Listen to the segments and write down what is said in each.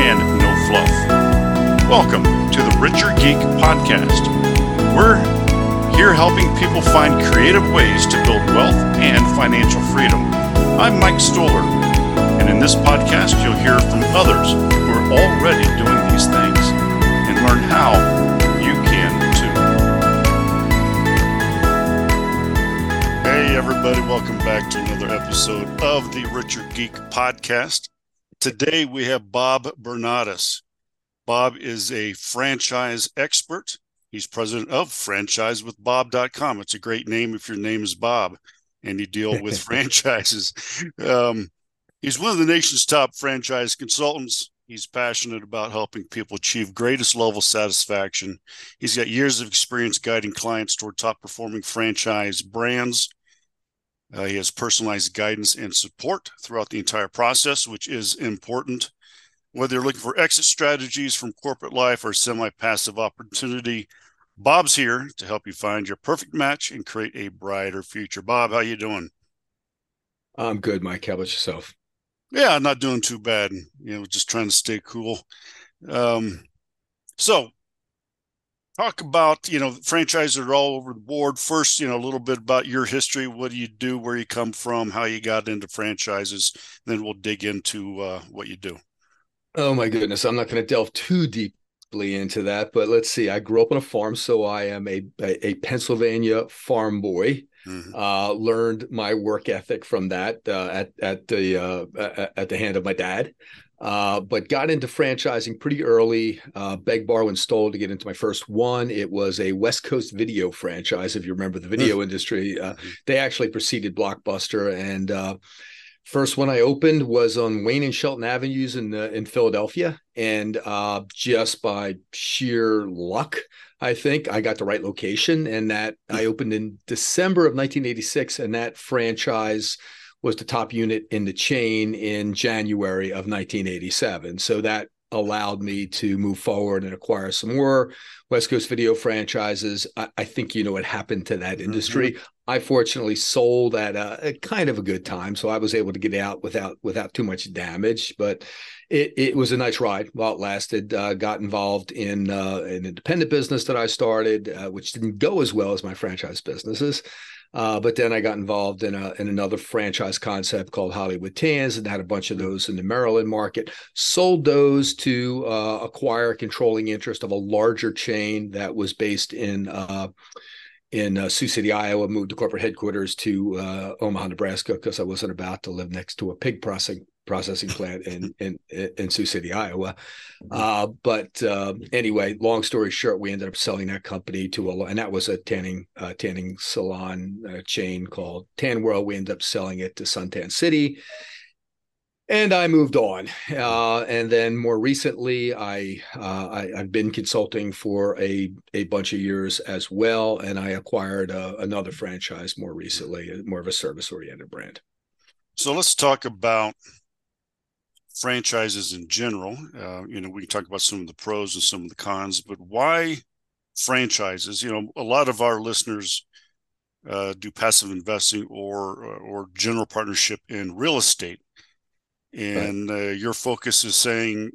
and no fluff, welcome to the Richer Geek Podcast. We're here helping people find creative ways to build wealth and financial freedom. I'm Mike Stoller, and in this podcast, you'll hear from others who are already doing these things and learn how. Hey everybody, welcome back to another episode of the Richer Geek Podcast. Today we have Bob Bernotas. Bob is a franchise expert. He's president of FranchiseWithBob.com. It's a great name if your name is Bob and you deal with franchises. He's one of the nation's top franchise consultants. He's passionate about helping people achieve greatest level of satisfaction. He's got years of experience guiding clients toward top-performing franchise brands. He has personalized guidance and support throughout the entire process, which is important. Whether you're looking for exit strategies from corporate life or semi-passive opportunity, Bob's here to help you find your perfect match and create a brighter future. Bob, how you doing? I'm good, Mike. How about yourself? Yeah, not doing too bad. You know, just trying to stay cool. So talk about, franchises are all over the board. First, a little bit about your history. What do you do, where you come from, how you got into franchises. Then we'll dig into what you do. Oh, my goodness. I'm not going to delve too deeply into that, but let's see. I grew up on a farm, so I am a Pennsylvania farm boy. Mm-hmm. Learned my work ethic from that at the hand of my dad, but got into franchising pretty early. Begged, borrowed, and stole to get into my first one. It was a West Coast Video franchise. If you remember the video industry, they actually preceded Blockbuster. And first one I opened was on Wayne and Shelton Avenues in Philadelphia, and just by sheer luck, I think I got the right location, and that I opened in December of 1986, and that franchise was the top unit in the chain in January of 1987. So that allowed me to move forward and acquire some more West Coast Video franchises. I think you know what happened to that industry. Mm-hmm. I fortunately sold at a kind of a good time, so I was able to get out without too much damage. But it was a nice ride while it lasted. Got involved in an independent business that I started, which didn't go as well as my franchise businesses. But then I got involved in another franchise concept called Hollywood Tans, and had a bunch of those in the Maryland market. Sold those to acquire a controlling interest of a larger chain that was based in Sioux City, Iowa. Moved the corporate headquarters to Omaha, Nebraska, because I wasn't about to live next to a pig processing plant in Sioux City, Iowa. Anyway, long story short, we ended up selling that company and that was a tanning salon chain called Tan World. We ended up selling it to Suntan City, and I moved on. And then more recently, I've been consulting for a bunch of years as well, and I acquired another franchise more recently, more of a service-oriented brand. So let's talk about franchises in general. We can talk about some of the pros and some of the cons, but why franchises? A lot of our listeners do passive investing or general partnership in real estate. And your focus is saying,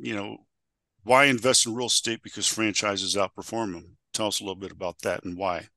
why invest in real estate? Because franchises outperform them. Tell us a little bit about that and why.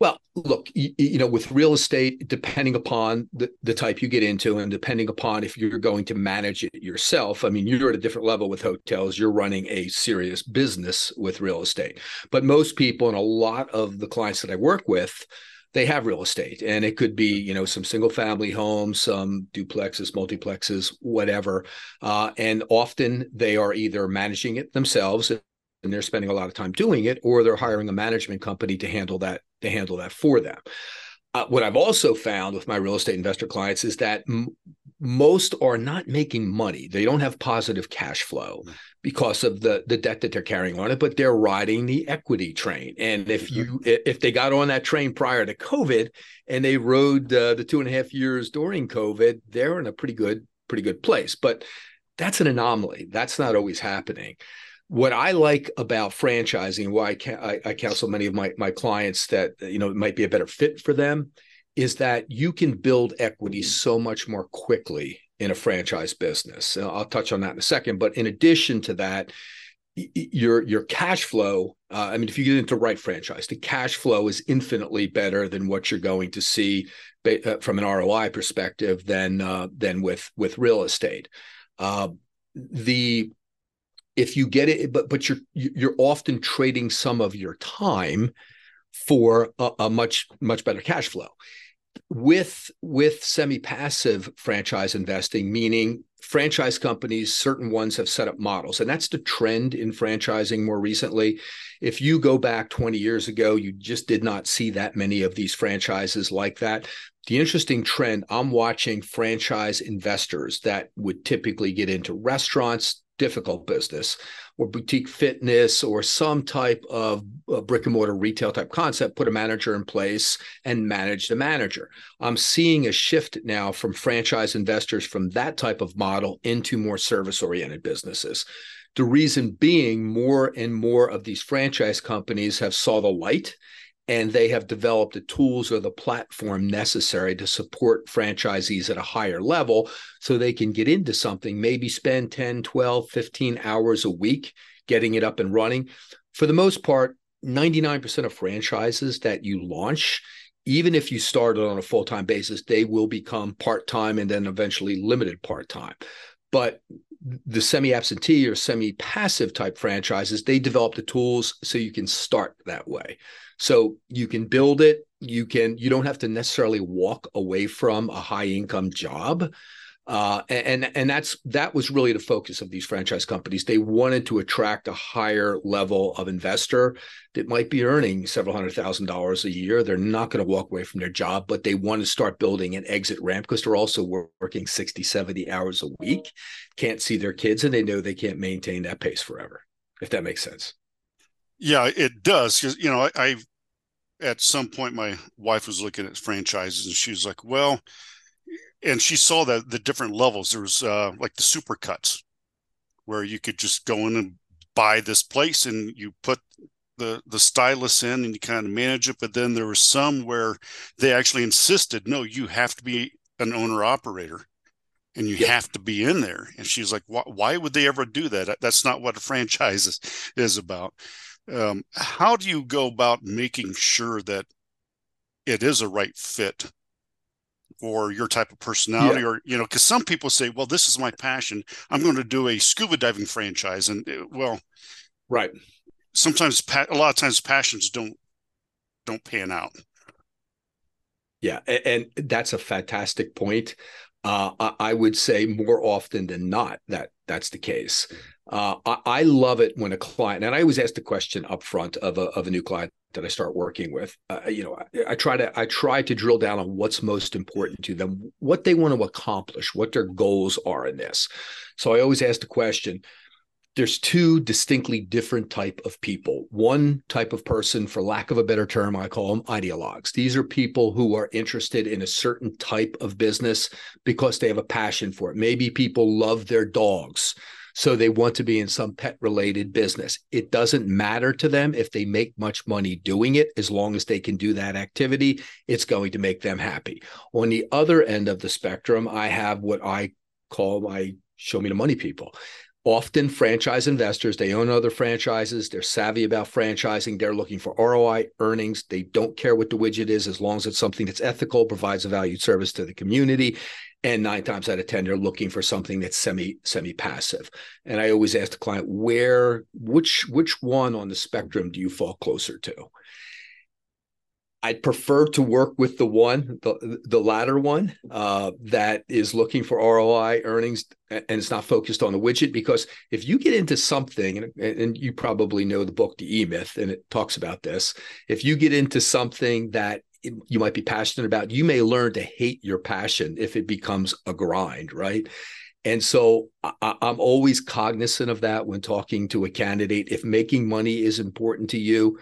Well, look, with real estate, depending upon the type you get into and depending upon if you're going to manage it yourself, I mean, you're at a different level with hotels. You're running a serious business with real estate. But most people and a lot of the clients that I work with, they have real estate, and it could be, some single family homes, some duplexes, multiplexes, whatever. And often they are either managing it themselves and they're spending a lot of time doing it, or they're hiring a management company to handle that for them. What I've also found with my real estate investor clients is that most are not making money. They don't have positive cash flow because of the debt that they're carrying on it, but they're riding the equity train. And if they got on that train prior to COVID and they rode the 2.5 years during COVID, they're in a pretty good place. But that's an anomaly. That's not always happening. What I like about franchising, why I counsel many of my clients that, you know, it might be a better fit for them, is that you can build equity so much more quickly in a franchise business. I'll touch on that in a second. But in addition to that, your cash flow, I mean, if you get into the right franchise, the cash flow is infinitely better than what you're going to see from an ROI perspective than with real estate. If you get it, but you're often trading some of your time for a much better cash flow. With semi-passive franchise investing, meaning franchise companies, certain ones have set up models, and that's the trend in franchising more recently. If you go back 20 years ago, you just did not see that many of these franchises like that. The interesting trend, I'm watching franchise investors that would typically get into restaurants, difficult business, or boutique fitness, or some type of brick and mortar retail type concept, put a manager in place and manage the manager. I'm seeing a shift now from franchise investors from that type of model into more service-oriented businesses. The reason being, more and more of these franchise companies have saw the light, and they have developed the tools or the platform necessary to support franchisees at a higher level so they can get into something, maybe spend 10, 12, 15 hours a week getting it up and running. For the most part, 99% of franchises that you launch, even if you started on a full-time basis, they will become part-time and then eventually limited part-time. But the semi-absentee or semi-passive type franchises, they develop the tools so you can start that way. So you can build it. You don't have to necessarily walk away from a high income job. That was really the focus of these franchise companies. They wanted to attract a higher level of investor that might be earning several $100,000 a year. They're not going to walk away from their job, but they want to start building an exit ramp because they're also working 60, 70 hours a week, can't see their kids, and they know they can't maintain that pace forever, if that makes sense. Yeah, it does. You know, I've at some point, my wife was looking at franchises and she was like, well, and she saw that the different levels. There was like the supercuts, where you could just go in and buy this place and you put the stylus in and you kind of manage it. But then there was some where they actually insisted, no, you have to be an owner operator and you have to be in there. And she's like, why would they ever do that? That's not what a franchise is about. How do you go about making sure that it is a right fit for your type of personality? Or, you know, because some people say, well, this is my passion, I'm going to do a scuba diving franchise. And well, right. Sometimes a lot of times passions don't pan out. Yeah. And that's a fantastic point. I would say more often than not that that's the case. I love it when a client, and I always ask the question up front of a new client that I start working with. You know, I try to drill down on what's most important to them, what they want to accomplish, what their goals are in this. So I always ask the question. There's two distinctly different type of people. One type of person, for lack of a better term, I call them ideologues. These are people who are interested in a certain type of business because they have a passion for it. Maybe people love their dogs, so they want to be in some pet-related business. It doesn't matter to them if they make much money doing it. As long as they can do that activity, it's going to make them happy. On the other end of the spectrum, I have what I call my show-me-the-money people. Often franchise investors, they own other franchises, they're savvy about franchising, they're looking for ROI, earnings, they don't care what the widget is as long as it's something that's ethical, provides a valued service to the community, and 9 times out of 10, they're looking for something that's semi-passive. And I always ask the client, which one on the spectrum do you fall closer to? I'd prefer to work with the one, the latter one, that is looking for ROI, earnings, and it's not focused on the widget. Because if you get into something, and you probably know the book, The E-Myth, and it talks about this. If you get into something that you might be passionate about, you may learn to hate your passion if it becomes a grind, right? And so I'm always cognizant of that when talking to a candidate. If making money is important to you,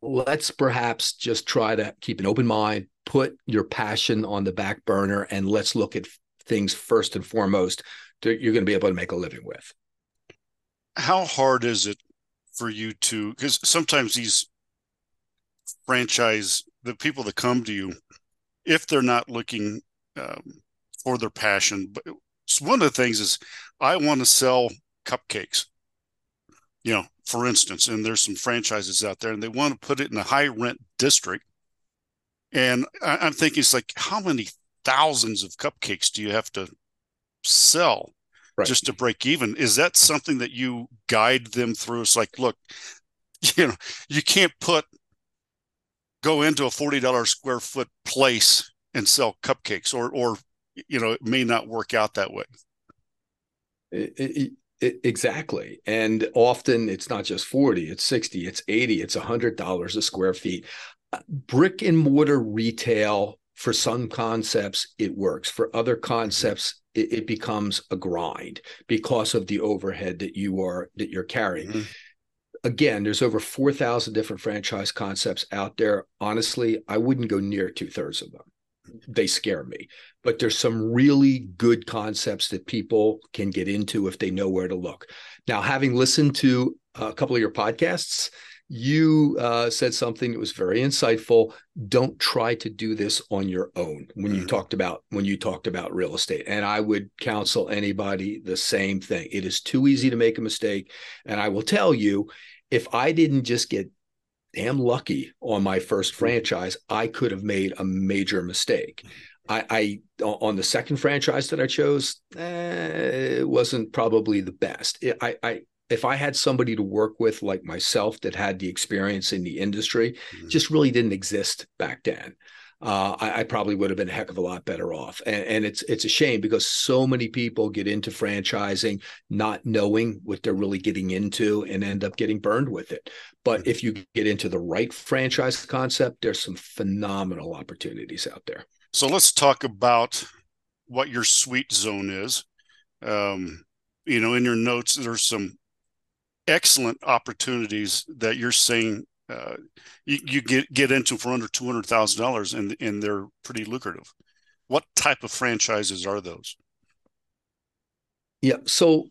let's perhaps just try to keep an open mind, put your passion on the back burner, and let's look at things first and foremost that you're going to be able to make a living with. How hard is it for you to, because sometimes these franchise, the people that come to you, if they're not looking for their passion, but one of the things is, I want to sell cupcakes, you know, for instance, and there's some franchises out there and they want to put it in a high rent district. And I'm thinking, it's like, how many thousands of cupcakes do you have to sell just to break even? Is that something that you guide them through? It's like, look, you know, you can't go into a $40 square foot place and sell cupcakes, or you know, it may not work out that way. Exactly. And often it's not just 40, it's 60, it's 80, it's $100 a square foot. Brick and mortar retail, for some concepts, it works. For other concepts, it becomes a grind because of the overhead that you're carrying. Mm-hmm. Again, there's over 4,000 different franchise concepts out there. Honestly, I wouldn't go near 2/3 of them. They scare me, but there's some really good concepts that people can get into if they know where to look. Now, having listened to a couple of your podcasts, you said something that was very insightful. Don't try to do this on your own when you talked about real estate. And I would counsel anybody the same thing. It is too easy to make a mistake. And I will tell you, if I didn't just get damn lucky on my first franchise, I could have made a major mistake. I on the second franchise that I chose, it wasn't probably the best. If I had somebody to work with like myself that had the experience in the industry, just really didn't exist back then, I probably would have been a heck of a lot better off. And it's a shame because so many people get into franchising not knowing what they're really getting into and end up getting burned with it. But if you get into the right franchise concept, there's some phenomenal opportunities out there. So let's talk about what your sweet zone is. You know, in your notes, there's some excellent opportunities that you're saying you get into for under $200,000, and they're pretty lucrative. What type of franchises are those? Yeah, so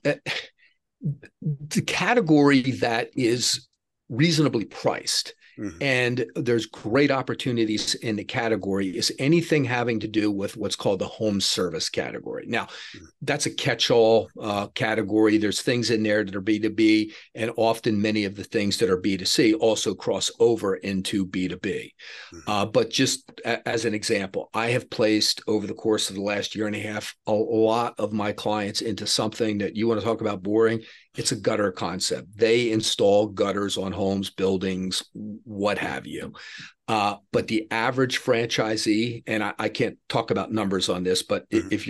the category that is reasonably priced and there's great opportunities in the category is anything having to do with what's called the home service category. Now, that's a catch-all category. There's things in there that are B2B, and often many of the things that are B2C also cross over into B2B. But just as an example, I have placed over the course of the last year and a half a lot of my clients into something that you want to talk about boring. It's a gutter concept. They install gutters on homes, buildings, what have you. But the average franchisee, and I can't talk about numbers on this, but if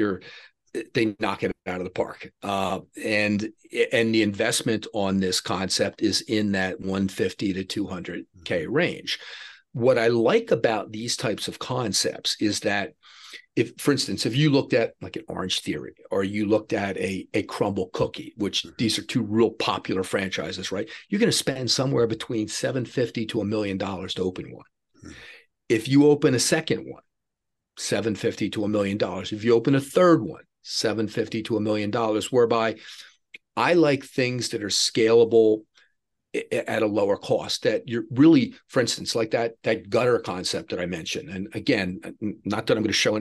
they knock it out of the park. And the investment on this concept is in that 150 to 200K range. What I like about these types of concepts is that if, for instance, if you looked at like an Orange Theory, or you looked at a Crumble Cookie, which these are two real popular franchises, right? You're going to spend somewhere between $750 to $1 million to open one. If you open a second one, $750 to $1 million. If you open a third one, $750 to $1 million, whereby I like things that are scalable at a lower cost, that you're really, for instance, like that gutter concept that I mentioned. And again, not that I'm going to show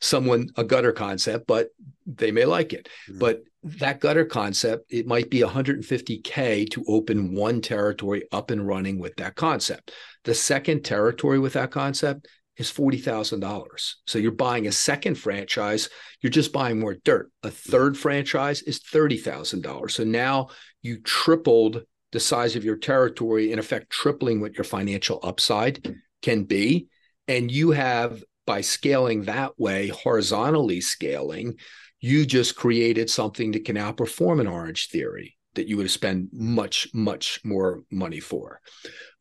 someone a gutter concept, but they may like it. But that gutter concept, it might be $150K to open one territory up and running with that concept. The second territory with that concept is $40,000. So you're buying a second franchise, you're just buying more dirt. A third franchise is $30,000. So now you tripled the size of your territory, in effect, tripling what your financial upside can be. And you have, by scaling that way, horizontally scaling, you just created something that can outperform an Orange Theory, that you would spend much, much more money for.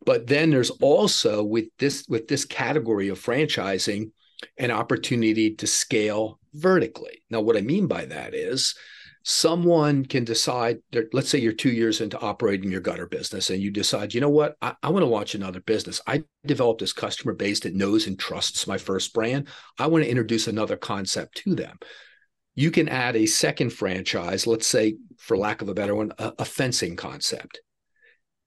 But then there's also, with this category of franchising, an opportunity to scale vertically. Now, what I mean by that is someone can decide, let's say you're 2 years into operating your gutter business and you decide, you know what, I want to launch another business. I developed this customer base that knows and trusts my first brand. I want to introduce another concept to them. You can add a second franchise, let's say, for lack of a better one, a fencing concept,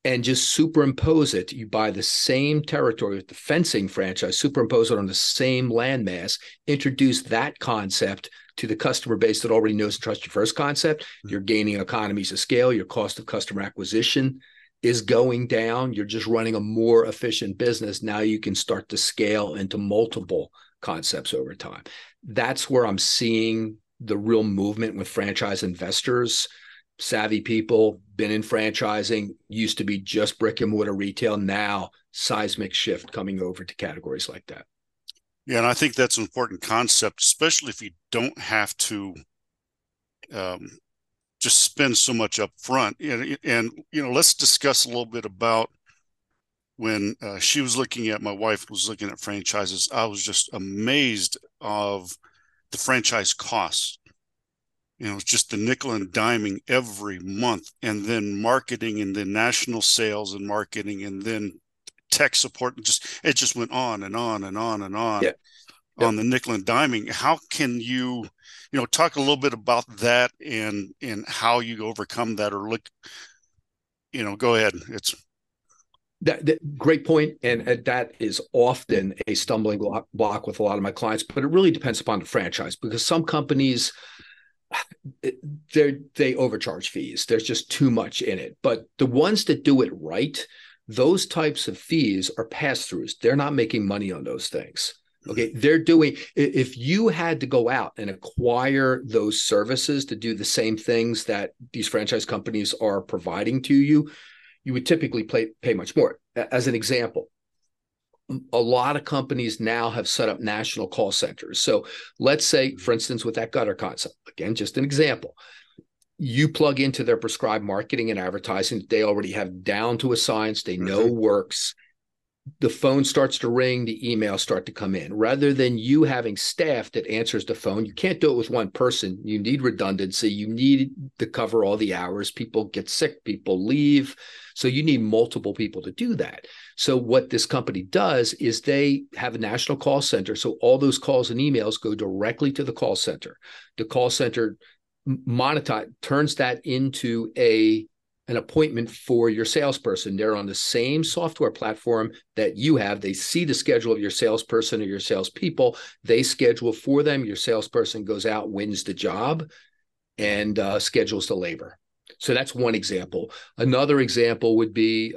and just superimpose it. You buy the same territory with the fencing franchise, superimpose it on the same landmass, introduce that concept to the customer base that already knows and trusts your first concept. You're gaining economies of scale. Your cost of customer acquisition is going down. You're just running a more efficient business. Now you can start to scale into multiple concepts over time. That's where I'm seeing the real movement with franchise investors, savvy people, been in franchising, used to be just brick and mortar retail. Now, seismic shift coming over to categories like that. Yeah, and I think that's an important concept, especially if you don't have to just spend so much up front. And you know, let's discuss a little bit about when my wife was looking at franchises. I was just amazed of the franchise costs. You know, it's just the nickel and diming every month, and then marketing, and then national sales and marketing, and then tech support, and it just went on and on and on and on. Yeah. On the nickel and diming. How can you talk a little bit about that and how you overcome that, or look, go ahead. It's that great point, and that is often a stumbling block with a lot of my clients, but it really depends upon the franchise, because some companies, they overcharge fees. There's just too much in it. But the ones that do it right, those types of fees are pass-throughs. They're not making money on those things. Okay, they're doing, if you had to go out and acquire those services to do the same things that these franchise companies are providing to you, you would typically pay much more. As an example, a lot of companies now have set up national call centers. So let's say, for instance, with that gutter concept, again, just an example, you plug into their prescribed marketing and advertising that they already have down to a science, they know works. The phone starts to ring, the emails start to come in. Rather than you having staff that answers the phone, you can't do it with one person. You need redundancy. You need to cover all the hours. People get sick, people leave. So you need multiple people to do that. So what this company does is they have a national call center. So all those calls and emails go directly to the call center. The call center turns that into an appointment for your salesperson. They're on the same software platform that you have. They see the schedule of your salesperson or your salespeople. They schedule for them. Your salesperson goes out, wins the job, and schedules the labor. So that's one example. Another example would be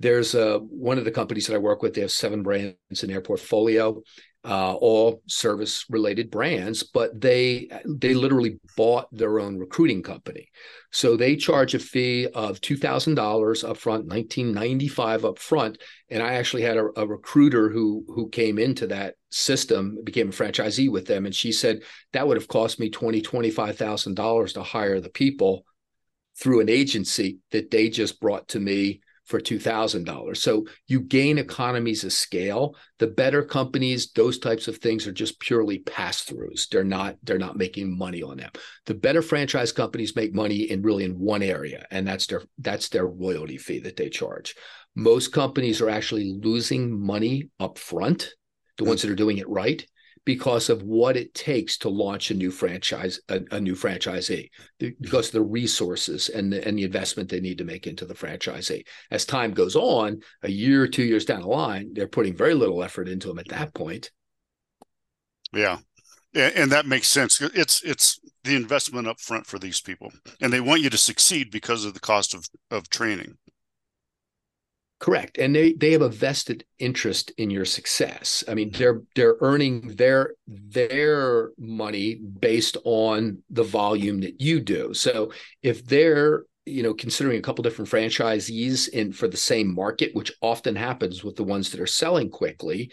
there's one of the companies that I work with. They have 7 brands in their portfolio, all service-related brands, but they literally bought their own recruiting company. So they charge a fee of $2,000 upfront, $1,995 upfront. And I actually had a recruiter who came into that system, became a franchisee with them, and she said that would have cost me $20,000, $25,000 to hire the people through an agency that they just brought to me for $2,000. So you gain economies of scale. The better companies, those types of things are just purely pass-throughs. They're not making money on them. The better franchise companies make money in one area, and that's their royalty fee that they charge. Most companies are actually losing money up front, the ones that are doing it right, because of what it takes to launch a new franchisee, because of the resources and the investment they need to make into the franchisee. As time goes on, a year or 2 years down the line, they're putting very little effort into them at that point. Yeah, and that makes sense. It's the investment up front for these people, and they want you to succeed because of the cost of training. Correct. And they have a vested interest in your success. I mean, they're earning their money based on the volume that you do. So if they're, considering a couple different franchisees for the same market, which often happens with the ones that are selling quickly,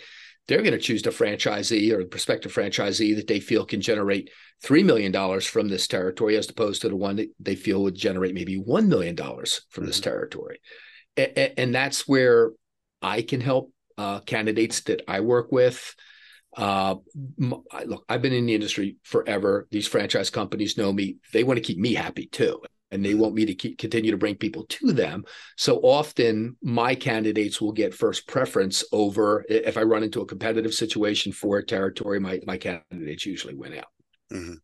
they're going to choose the franchisee or the prospective franchisee that they feel can generate $3 million from this territory, as opposed to the one that they feel would generate maybe $1 million from this territory. And that's where I can help candidates that I work with. Look, I've been in the industry forever. These franchise companies know me. They want to keep me happy too. And they want me to continue to bring people to them. So often my candidates will get first preference over, if I run into a competitive situation for a territory, my candidates usually win out. Mm-hmm.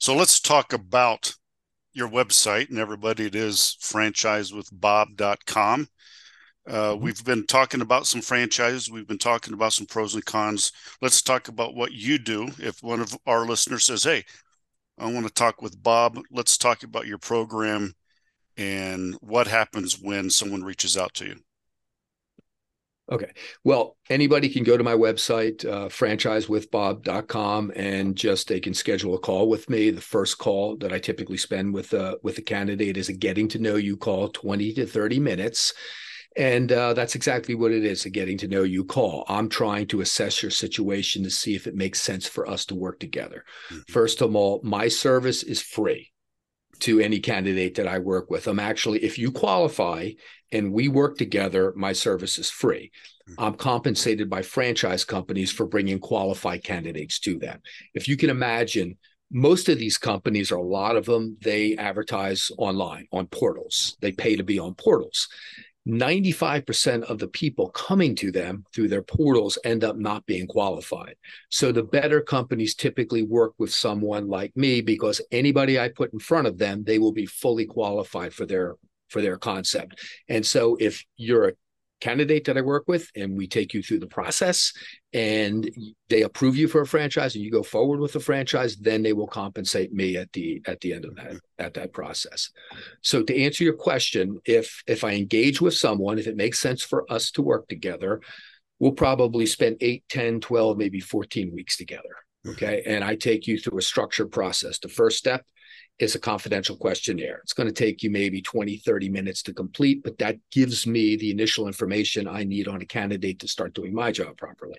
So let's talk about your website, and everybody, it is FranchiseWithBob.com. We've been talking about some franchises. We've been talking about some pros and cons. Let's talk about what you do. If one of our listeners says, hey, I want to talk with Bob, let's talk about your program and what happens when someone reaches out to you. Okay. Well, anybody can go to my website, FranchiseWithBob.com, and they can schedule a call with me. The first call that I typically spend with a candidate is a getting to know you call, 20 to 30 minutes. And that's exactly what it is, a getting to know you call. I'm trying to assess your situation to see if it makes sense for us to work together. Mm-hmm. First of all, my service is free to any candidate that I work with. I'm actually, if you qualify and we work together, my service is free. Mm-hmm. I'm compensated by franchise companies for bringing qualified candidates to them. If you can imagine, most of these companies, or a lot of them, they advertise online on portals. They pay to be on portals. 95% of the people coming to them through their portals end up not being qualified. So the better companies typically work with someone like me, because anybody I put in front of them, they will be fully qualified for their concept. And so if you're a candidate that I work with and we take you through the process and they approve you for a franchise and you go forward with the franchise, then they will compensate me at the end of that process. So to answer your question, if I engage with someone, if it makes sense for us to work together, we'll probably spend 8, 10, 12, maybe 14 weeks together. Okay. And I take you through a structured process. The first step is a confidential questionnaire. It's going to take you maybe 20, 30 minutes to complete, but that gives me the initial information I need on a candidate to start doing my job properly.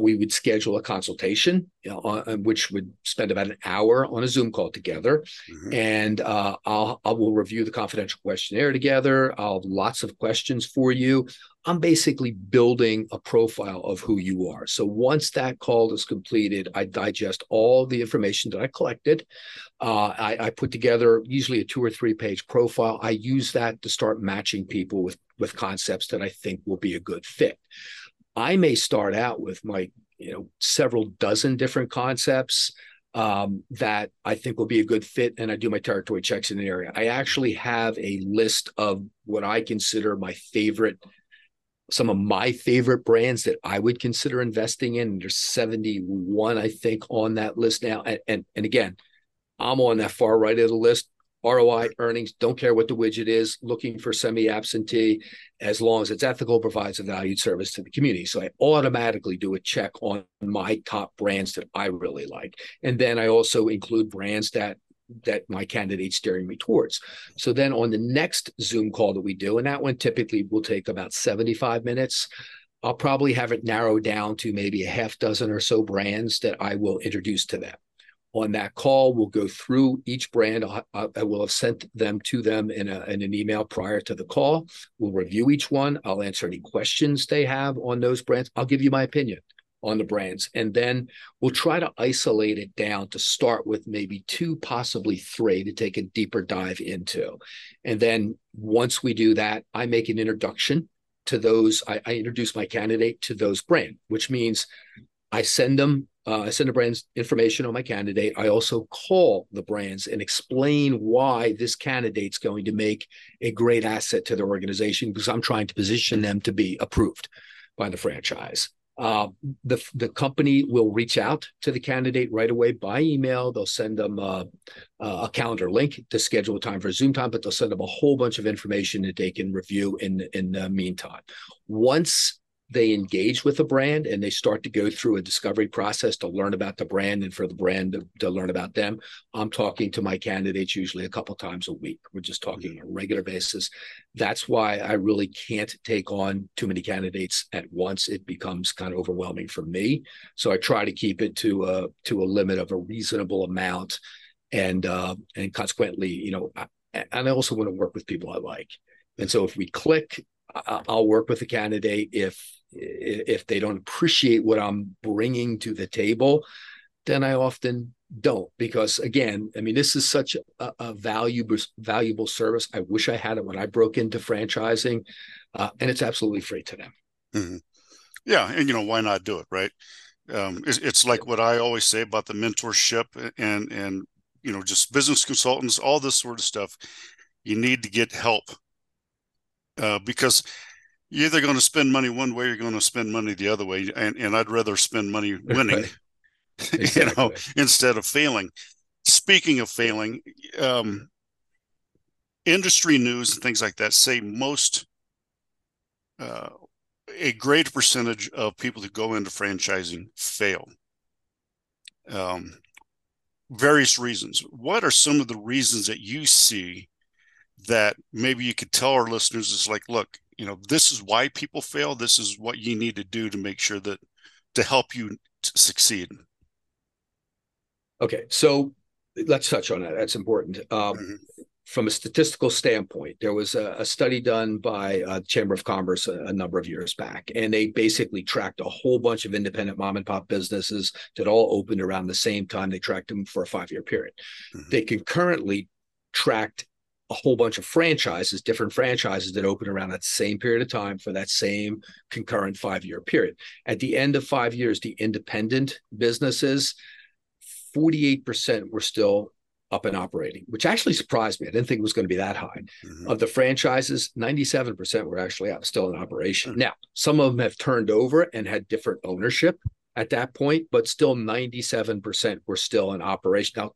We would schedule a consultation, which would spend about an hour on a Zoom call together. Mm-hmm. And I will review the confidential questionnaire together. I'll have lots of questions for you. I'm basically building a profile of who you are. So once that call is completed, I digest all the information that I collected. I put together usually a 2 or 3 page profile. I use that to start matching people with concepts that I think will be a good fit. I may start out with several dozen different concepts that I think will be a good fit, and I do my territory checks in an area. I actually have a list of what I consider some of my favorite brands that I would consider investing in. There's 71, I think, on that list now. And again, I'm on that far right of the list. ROI, earnings, don't care what the widget is, looking for semi-absentee, as long as it's ethical, provides a valued service to the community. So I automatically do a check on my top brands that I really like. And then I also include brands that my candidate's steering me towards. So then on the next Zoom call that we do, and that one typically will take about 75 minutes, I'll probably have it narrowed down to maybe a half dozen or so brands that I will introduce to them. On that call, we'll go through each brand. I will have sent them to them in an email prior to the call. We'll review each one. I'll answer any questions they have on those brands. I'll give you my opinion on the brands. And then we'll try to isolate it down to start with maybe 2, possibly 3 to take a deeper dive into. And then once we do that, I make an introduction to those. I introduce my candidate to those brands, which means I send the brand's information on my candidate. I also call the brands and explain why this candidate's going to make a great asset to their organization, because I'm trying to position them to be approved by the franchise. The company will reach out to the candidate right away by email. They'll send them a calendar link to schedule a time for Zoom time, but they'll send them a whole bunch of information that they can review in the meantime. Once they engage with a brand and they start to go through a discovery process to learn about the brand and for the brand to learn about them. I'm talking to my candidates usually a couple times a week. We're just talking on a regular basis. That's why I really can't take on too many candidates at once. It becomes kind of overwhelming for me. So I try to keep it to a limit of a reasonable amount. And consequently, I also want to work with people I like. And so if we click, I'll work with a candidate. If they don't appreciate what I'm bringing to the table, then I often don't, because again, this is such a valuable service. I wish I had it when I broke into franchising, and it's absolutely free to them. Mm-hmm. Yeah. And why not do it? Right. It's like what I always say about the mentorship and, just business consultants, all this sort of stuff. You need to get help. Because you're either going to spend money one way, or you're going to spend money the other way. And I'd rather spend money winning, right. Exactly. Instead of failing. Speaking of failing, industry news and things like that say a great percentage of people who go into franchising fail. Various reasons. What are some of the reasons that you see that maybe you could tell our listeners is like, look, this is why people fail. This is what you need to do to make sure that to help you succeed. Okay. So let's touch on that. That's important. From a statistical standpoint, there was a study done by Chamber of Commerce a number of years back, and they basically tracked a whole bunch of independent mom and pop businesses that all opened around the same time. They tracked them for a 5-year period. Mm-hmm. They concurrently tracked a whole bunch of franchises, different franchises that open around that same period of time for that same concurrent 5-year period. At the end of 5 years, the independent businesses, 48% were still up and operating, which actually surprised me. I didn't think it was going to be that high. Mm-hmm. Of the franchises, 97% were actually still in operation. Mm-hmm. Now, some of them have turned over and had different ownership at that point, but still 97% were still in operation. Now,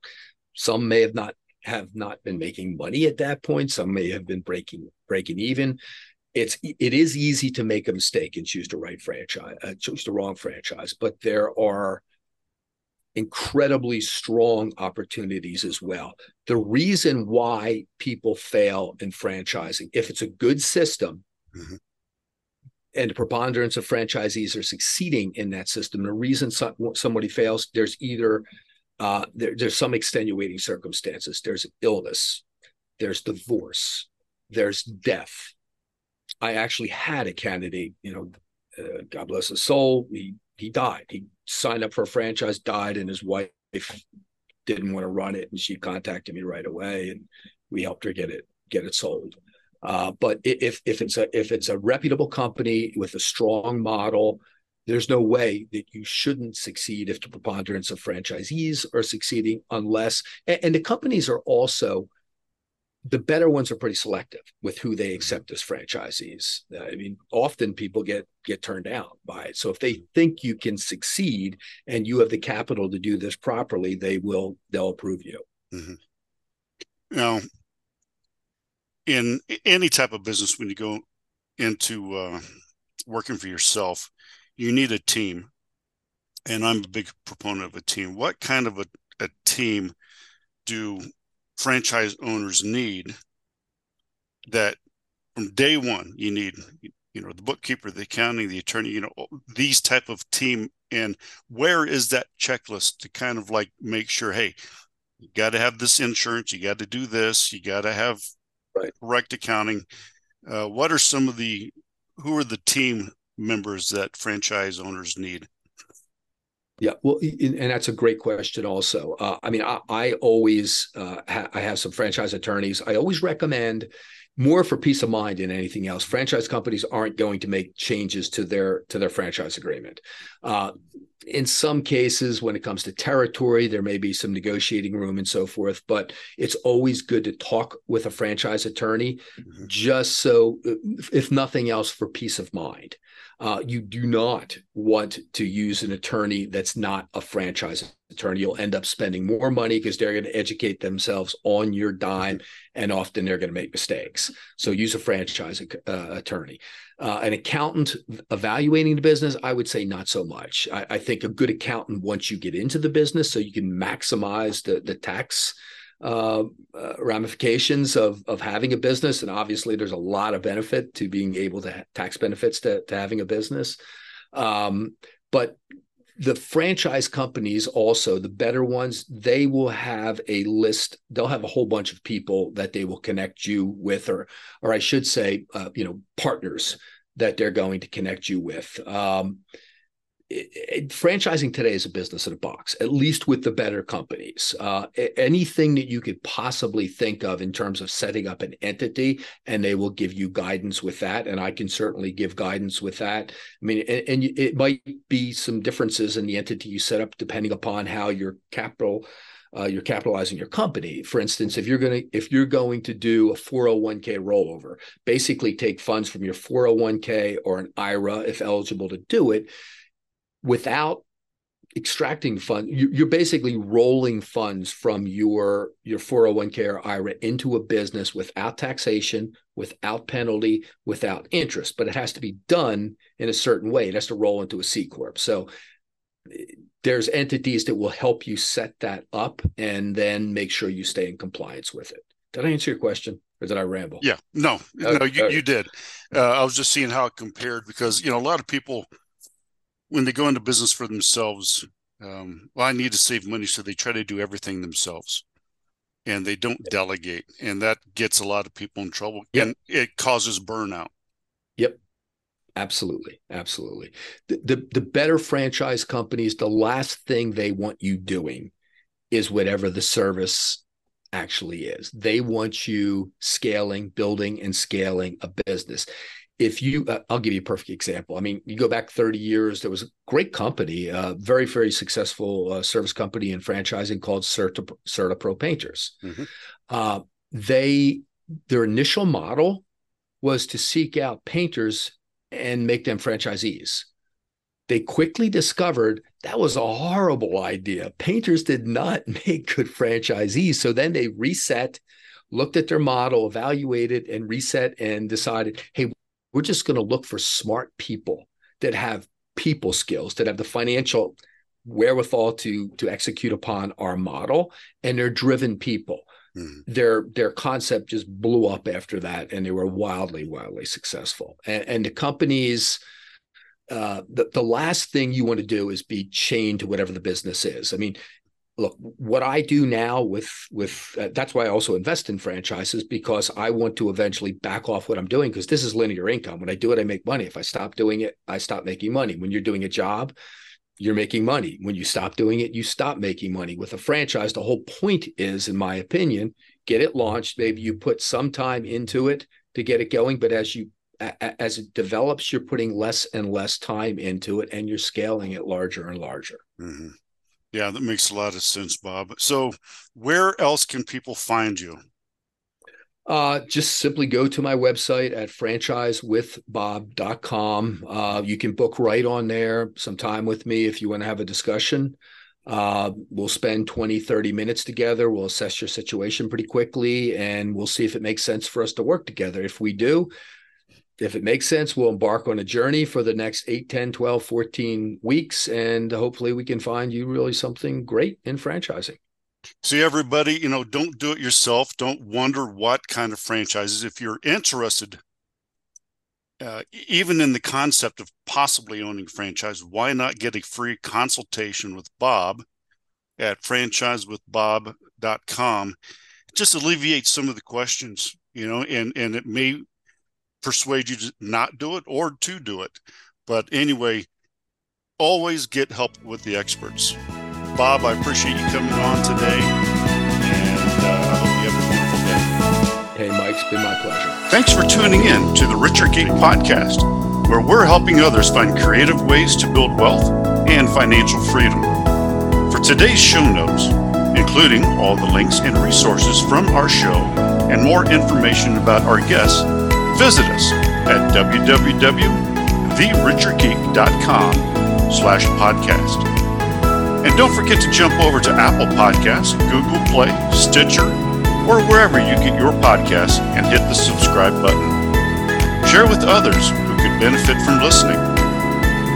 some may have not been making money at that point. Some may have been breaking even. It is easy to make a mistake and choose the wrong franchise, but there are incredibly strong opportunities as well. The reason why people fail in franchising, if it's a good system, mm-hmm. and the preponderance of franchisees are succeeding in that system, the reason somebody fails, there's either there's some extenuating circumstances. There's illness, there's divorce, there's death. I actually had a candidate, God bless his soul, he died. He signed up for a franchise, died, and his wife didn't want to run it, and she contacted me right away, and we helped her get it sold. But if it's a reputable company with a strong model, there's no way that you shouldn't succeed if the preponderance of franchisees are succeeding, unless, and the companies are also, the better ones are pretty selective with who they accept as franchisees. Often people get turned down by it. So if they think you can succeed and you have the capital to do this properly, they'll approve you. Mm-hmm. Now, in any type of business, when you go into working for yourself, you need a team, and I'm a big proponent of a team. What kind of a team do franchise owners need that from day one you need, the bookkeeper, the accounting, the attorney, these type of team, and where is that checklist to kind of like make sure, hey, you got to have this insurance, you got to do this, you got to have correct accounting. What are some of who are the team members that franchise owners need? Yeah, well, and that's a great question also. I always, I have some franchise attorneys. I always recommend, more for peace of mind than anything else, franchise companies aren't going to make changes to their franchise agreement. In some cases, when it comes to territory, there may be some negotiating room and so forth, but it's always good to talk with a franchise attorney, mm-hmm. just so, if nothing else, for peace of mind. You do not want to use an attorney that's not a franchise attorney, you'll end up spending more money because they're going to educate themselves on your dime, and often they're going to make mistakes. So use a franchise attorney. An accountant evaluating the business, I would say not so much. I think a good accountant once you get into the business, so you can maximize the tax ramifications of having a business. And obviously there's a lot of benefit to being able to tax benefits to having a business. But the franchise companies also, the better ones, they will have a list. They'll have a whole bunch of people that they will connect you with, or I should say, partners that they're going to connect you with. Franchising today is a business in a box, at least with the better companies. Anything that you could possibly think of in terms of setting up an entity, and they will give you guidance with that. And I can certainly give guidance with that. I mean, and it might be some differences in the entity you set up depending upon how your capital you're capitalizing your company. For instance, if you're going to do a 401k rollover, basically take funds from your 401k or an IRA, if eligible to do it, without extracting funds. You're basically rolling funds from your 401k or IRA into a business without taxation, without penalty, without interest, but it has to be done in a certain way. It has to roll into a C Corp. So there's entities that will help you set that up and then make sure you stay in compliance with it. Did I answer your question? Or did I ramble? Yeah, no, you did. I was just seeing how it compared because, a lot of people, when they go into business for themselves, I need to save money. So they try to do everything themselves and they don't delegate. And that gets a lot of people in trouble and it causes burnout. Yep. Absolutely. Absolutely. The better franchise companies, the last thing they want you doing is whatever the service actually is. They want you building and scaling a business. If you, I'll give you a perfect example. I mean, you go back 30 years, there was a great company, very, very successful service company in franchising called Certa Pro Painters. Mm-hmm. Their initial model was to seek out painters and make them franchisees. They quickly discovered that was a horrible idea. Painters did not make good franchisees. So then they looked at their model, evaluated and reset and decided, hey, we're just going to look for smart people that have people skills, that have the financial wherewithal to execute upon our model, and they're driven people. Mm-hmm. Their concept just blew up after that, and they were wildly, wildly successful. And the companies, the last thing you want to do is be chained to whatever the business is. I mean, look, what I do now with that's why I also invest in franchises, because I want to eventually back off what I'm doing, because this is linear income. When I do it, I make money. If I stop doing it, I stop making money. When you're doing a job, you're making money. When you stop doing it, you stop making money. With a franchise, the whole point is, in my opinion, get it launched. Maybe you put some time into it to get it going, but as it develops, you're putting less and less time into it, and you're scaling it larger and larger. Mm-hmm. Yeah, that makes a lot of sense, Bob. So where else can people find you? Just simply go to my website at FranchiseWithBob.com. You can book right on there some time with me if you want to have a discussion. We'll spend 20, 30 minutes together. We'll assess your situation pretty quickly, and we'll see if it makes sense for us to work together. If we do, if it makes sense, we'll embark on a journey for the next 8, 10, 12, 14 weeks, and hopefully we can find you really something great in franchising. See, everybody, don't do it yourself. Don't wonder what kind of franchises. If you're interested, even in the concept of possibly owning a franchise, why not get a free consultation with Bob at FranchiseWithBob.com? Just alleviate some of the questions, and it may persuade you to not do it or to do it. But anyway, always get help with the experts. Bob, I appreciate you coming on today, and I hope you have a beautiful day. Hey, Mike, it's been my pleasure. Thanks for tuning in to the Richer Geek Podcast, where we're helping others find creative ways to build wealth and financial freedom. For today's show notes, including all the links and resources from our show and more information about our guests, visit us at www.therichergeek.com/podcast. And don't forget to jump over to Apple Podcasts, Google Play, Stitcher, or wherever you get your podcasts and hit the subscribe button. Share with others who could benefit from listening.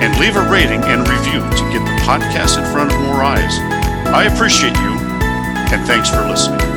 And leave a rating and review to get the podcast in front of more eyes. I appreciate you, and thanks for listening.